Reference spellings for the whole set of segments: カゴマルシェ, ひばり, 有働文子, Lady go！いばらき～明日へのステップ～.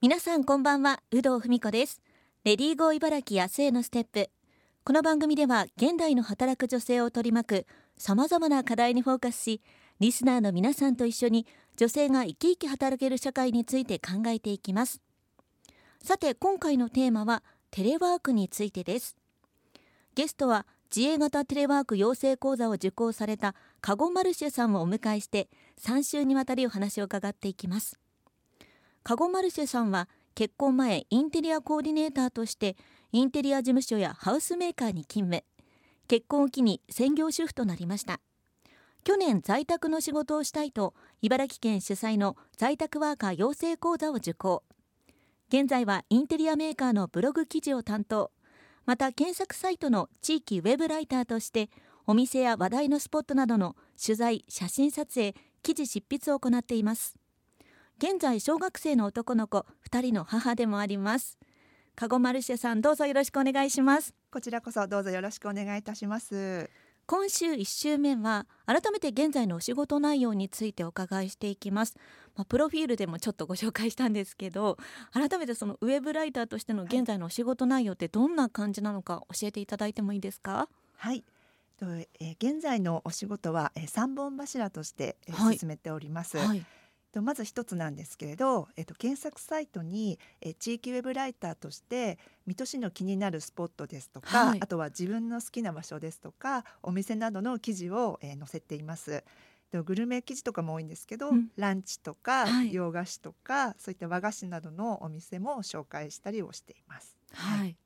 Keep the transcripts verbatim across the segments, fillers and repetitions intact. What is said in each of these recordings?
皆さんこんばんは、有働文子です。レディーゴー茨城明日へのステップ。この番組では現代の働く女性を取り巻くさまざまな課題にフォーカスし、リスナーの皆さんと一緒に女性が生き生き働ける社会について考えていきます。さて、今回のテーマはテレワークについてです。ゲストは自営型テレワーク養成講座を受講されたカゴマルシェさんをお迎えしてさん週にわたりお話を伺っていきます。カゴマルシェさんは結婚前、インテリアコーディネーターとしてインテリア事務所やハウスメーカーに勤務。結婚を機に専業主婦となりました。去年、在宅の仕事をしたいと茨城県主催の在宅ワーカー養成講座を受講。現在はインテリアメーカーのブログ記事を担当、また検索サイトの地域ウェブライターとしてお店や話題のスポットなどの取材、写真撮影、記事執筆を行っています。現在小学生の男の子ふたりの母でもあります。カゴマルシェさん、どうぞよろしくお願いします。こちらこそどうぞよろしくお願いいたします。今週いち週目は改めて現在のお仕事内容についてお伺いしていきます。まあ、プロフィールでもちょっとご紹介したんですけど、改めてそのウェブライターとしての現在のお仕事内容ってどんな感じなのか教えていただいてもいいですか？はい、現在のお仕事はさんぼん柱として進めております。はいはい、まず一つなんですけれど、えっと、検索サイトにえ地域ウェブライターとして水戸市の気になるスポットですとか、はい、あとは自分の好きな場所ですとかお店などの記事を、えー、載せています。でグルメ記事とかも多いんですけど、うん、ランチとか、はい、洋菓子とかそういった和菓子などのお店も紹介したりをしています。はい、はい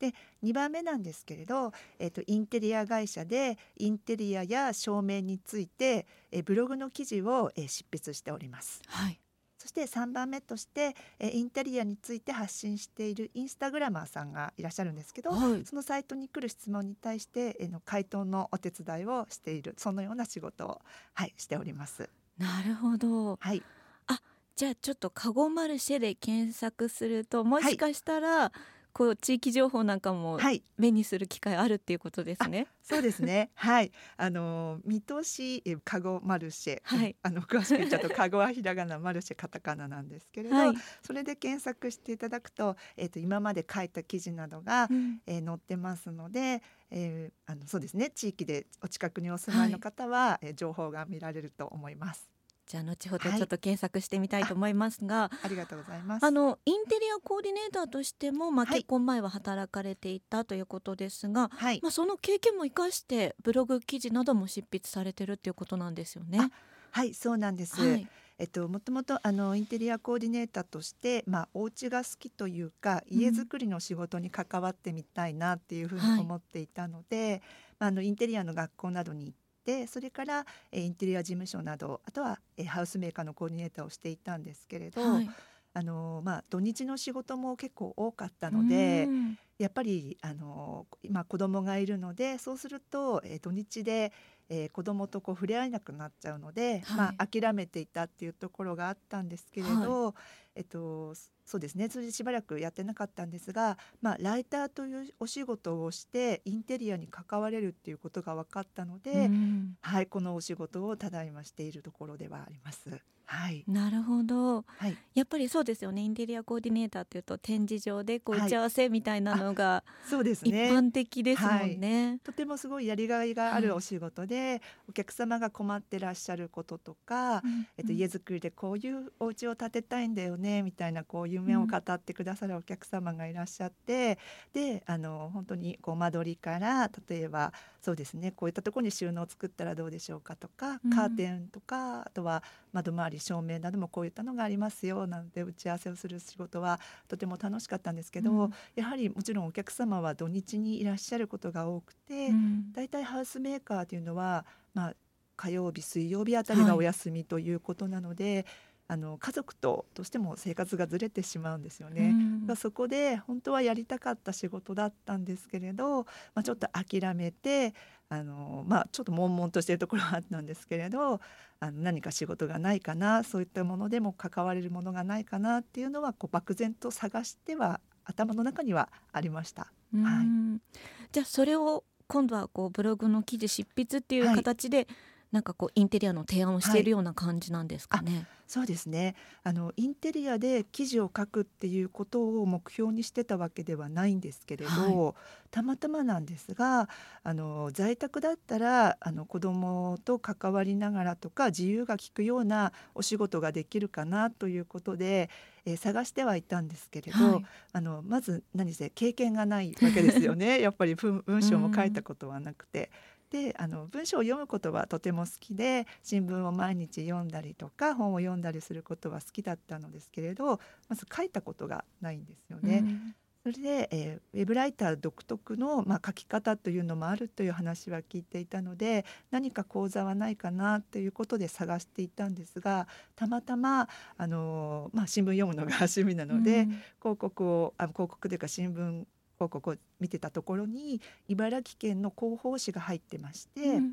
でにばんめなんですけれど、えっと、インテリア会社でインテリアや照明についてえブログの記事をえ執筆しております。はい、そしてさんばんめとしてえインテリアについて発信しているインスタグラマーさんがいらっしゃるんですけど、はい、そのサイトに来る質問に対してえの回答のお手伝いをしている、そのような仕事を、はい、しております。なるほど。はい、あ、じゃあちょっとカゴマルシェで検索するともしかしたら、はいこう地域情報なんかも目にする機会あるっていうことですね。はい、そうですね。はい、あの水戸市カゴマルシェ、はい、あの詳しく言っちゃうとカゴはひらがな、マルシェカタカナなんですけれど、はい、それで検索していただくと、えっと、今まで書いた記事などが、うんえー、載ってますので、えー、あのそうですね、地域でお近くにお住まいの方は、はい、情報が見られると思います。じゃあ後ほどちょっと検索してみたいと思いますが、はい、あ, ありがとうございます。あのインテリアコーディネーターとしても、まあ、結婚前は働かれていたということですが、はいまあ、その経験も生かしてブログ記事なども執筆されてるということなんですよね。あ、はいそうなんです。はいえっと、もともとあのインテリアコーディネーターとして、まあ、お家が好きというか家づくりの仕事に関わってみたいなっていうふうに思っていたので、うんはい、あのインテリアの学校などに行ってでそれからインテリア事務所などあとはハウスメーカーのコーディネーターをしていたんですけれど、はいあのまあ、土日の仕事も結構多かったのでやっぱりあの今子供がいるのでそうするとえ土日でえ子供とこう触れ合えなくなっちゃうので、はいまあ、諦めていたっていうところがあったんですけれど、はいえっと、そうですねそれでしばらくやってなかったんですが、まあ、ライターというお仕事をしてインテリアに関われるっていうことが分かったので、うんはい、このお仕事をただいましているところではあります。はい、なるほど、はい、やっぱりそうですよね。インテリアコーディネーターというと展示場でこう打ち合わせみたいなのが、はい、そうですね、一般的ですもんね。はい、とてもすごいやりがいがあるお仕事で、はいお客様が困ってらっしゃることとか、うんうんえっと、家づくりでこういうお家を建てたいんだよねみたいなこう夢を語ってくださるお客様がいらっしゃって、うん、であの本当にこう間取りから例えばそうですねこういったところに収納を作ったらどうでしょうかとかカーテンとか、うん、あとは窓周り照明などもこういったのがありますよなんて打ち合わせをする仕事はとても楽しかったんですけど、うん、やはりもちろんお客様は土日にいらっしゃることが多くて、うん、だいたいハウスメーカーというのはまあ、火曜日水曜日あたりがお休みということなので、はい、あの家族とどうしても生活がずれてしまうんですよね。うん、そこで本当はやりたかった仕事だったんですけれど、まあ、ちょっと諦めてあの、まあ、ちょっと悶々としているところはあったんですけれどあの何か仕事がないかなそういったものでも関われるものがないかなっていうのはこう漠然と探しては頭の中にはありました。うん、はい、じゃあそれを今度はこうブログの記事執筆っていう形でなんかこうインテリアの提案をしているような感じなんですかね。はい、そうですね、あのインテリアで記事を書くっていうことを目標にしてたわけではないんですけれど、はい、たまたまなんですがあの在宅だったらあの子どもと関わりながらとか自由が利くようなお仕事ができるかなということで、えー、探してはいたんですけれど、はい、あのまず何せ経験がないわけですよねやっぱり文章も書いたことはなくてであの文章を読むことはとても好きで新聞を毎日読んだりとか本を読んだりすることは好きだったのですけれどまず書いたことがないんですよね、うん、それで、えー、ウェブライター独特の、まあ、書き方というのもあるという話は聞いていたので何か講座はないかなということで探していたんですがたまたま、あのーまあ、新聞読むのが趣味なので、うん、広告をあ広告というか新聞広告を見てたところに茨城県の広報誌が入ってまして、うん、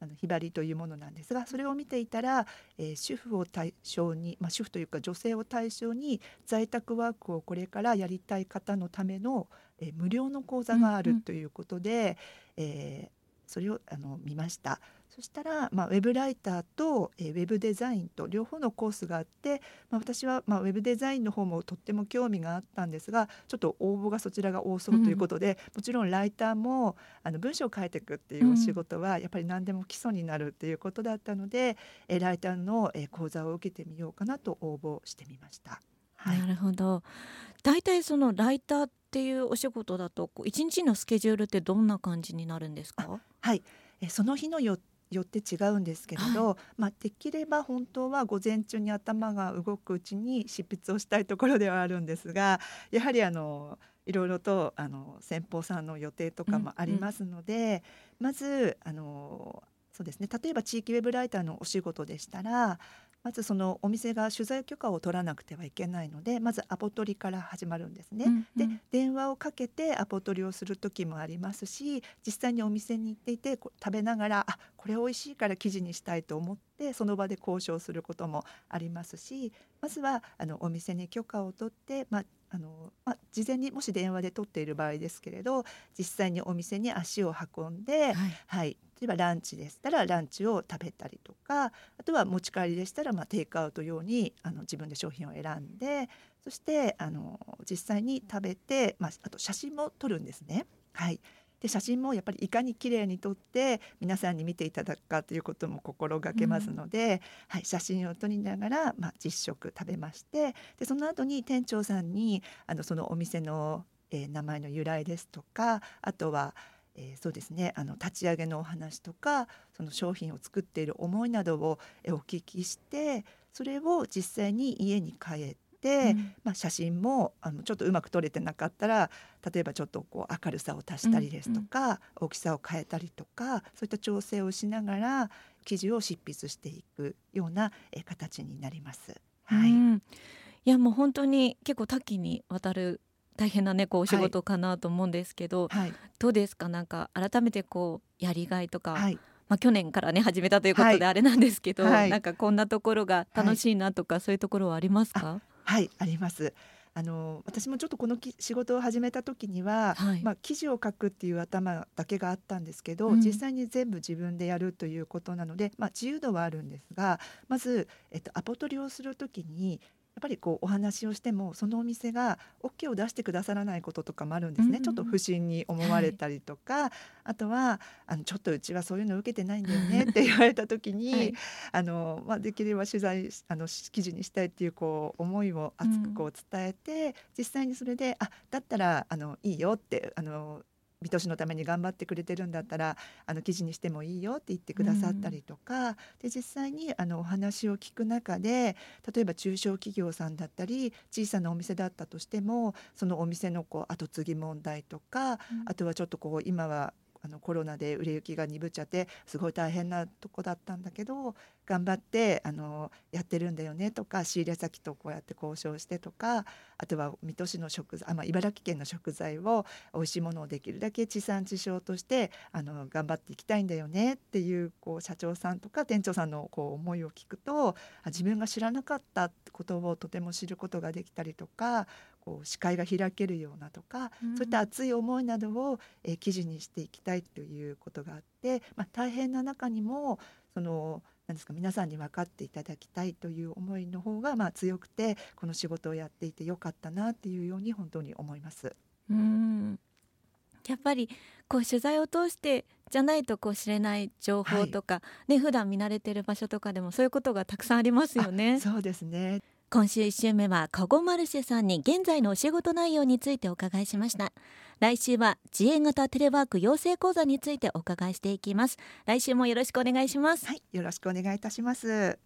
あのひばりというものなんですがそれを見ていたら、えー、主婦を対象に、まあ、主婦というか女性を対象に在宅ワークをこれからやりたい方のための、えー、無料の講座があるということで、うんうんえー、それをあの見ました。そしたら、まあ、ウェブライターと、えー、ウェブデザインと両方のコースがあって、まあ、私は、まあ、ウェブデザインの方もとっても興味があったんですがちょっと応募がそちらが多そうということで、うん、もちろんライターもあの文章を書いていくっていうお仕事はやっぱり何でも基礎になるということだったので、うん、ライターの講座を受けてみようかなと応募してみました、はい、なるほど。だいたいそのライターっていうお仕事だとこういちにちのスケジュールってどんな感じになるんですか？はい、えー、その日の予定よって違うんですけれど、はいまあ、できれば本当は午前中に頭が動くうちに執筆をしたいところではあるんですがやはりあのいろいろとあの先方さんの予定とかもありますので、うんうん、まずあのそうですね例えば地域ウェブライターのお仕事でしたらまずそのお店が取材許可を取らなくてはいけないのでまずアポ取りから始まるんですね、うんうん、で電話をかけてアポ取りをする時もありますし実際にお店に行っていて食べながらあこれ美味しいから記事にしたいと思ってその場で交渉することもありますしまずはあのお店に許可を取って、まああのまあ、事前にもし電話で取っている場合ですけれど実際にお店に足を運んで、はいはい例えばランチでしたらランチを食べたりとかあとは持ち帰りでしたら、まあ、テイクアウト用にあの自分で商品を選んでそしてあの実際に食べて、まあ、あと写真も撮るんですね、はい、で写真もやっぱりいかに綺麗に撮って皆さんに見ていただくかということも心がけますので、うんはい、写真を撮りながら、まあ、実食食べましてでその後に店長さんにあのそのお店の、えー、名前の由来ですとかあとはえー、そうですねあの立ち上げのお話とかその商品を作っている思いなどをお聞きしてそれを実際に家に帰って、うんまあ、写真もあのちょっとうまく撮れてなかったら例えばちょっとこう明るさを足したりですとか、うんうん、大きさを変えたりとかそういった調整をしながら記事を執筆していくような、えー、形になります、はいうん、いやもう本当に結構多岐にわたる大変な、ね、こうお仕事かなと思うんですけど、はい、どうですか？なんか改めてこうやりがいとか、はいまあ、去年から、ね、始めたということであれなんですけど、はい、なんかこんなところが楽しいなとか、はい、そういうところはありますか？はい、はい、あります。あの私もちょっとこのき仕事を始めた時には、はいまあ、記事を書くっていう頭だけがあったんですけど、うん、実際に全部自分でやるということなので、まあ、自由度はあるんですがまず、えっと、アポ取りをする時にやっぱりこうお話をしてもそのお店が OK を出してくださらないこととかもあるんですね、うんうん、ちょっと不審に思われたりとか、はい、あとはあのちょっとうちはそういうの受けてないんだよねって言われた時に、はいあのまあ、できれば取材あの記事にしたいっていう、こう思いを熱くこう伝えて、うん、実際にそれであだったらあのいいよってあの水戸市のために頑張ってくれてるんだったらあの記事にしてもいいよって言ってくださったりとか、うん、で実際にあのお話を聞く中で例えば中小企業さんだったり小さなお店だったとしてもそのお店のこう後継ぎ問題とか、うん、あとはちょっとこう今はあのコロナで売れ行きが鈍っちゃってすごい大変なとこだったんだけど頑張ってあのやってるんだよねとか仕入れ先とこうやって交渉してとかあとは水戸市の食材あ、まあ、茨城県の食材を美味しいものをできるだけ地産地消としてあの頑張っていきたいんだよねってい う, こう社長さんとか店長さんのこう思いを聞くと自分が知らなかったことをとても知ることができたりとかこう視界が開けるようなとか、うん、そういった熱い思いなどを、えー、記事にしていきたいということがあって、まあ、大変な中にもそのなんですか皆さんに分かっていただきたいという思いの方がまあ強くて、この仕事をやっていてよかったなっていうように本当に思います。うん、やっぱりこう取材を通してじゃないとこう知れない情報とか、はいね、普段見慣れてる場所とかでもそういうことがたくさんありますよね。そうですね。今週いち週目はカゴマルシェさんに現在のお仕事内容についてお伺いしました。来週は自営型テレワーク養成講座についてお伺いしていきます。来週もよろしくお願いします。はい、よろしくお願いいたします。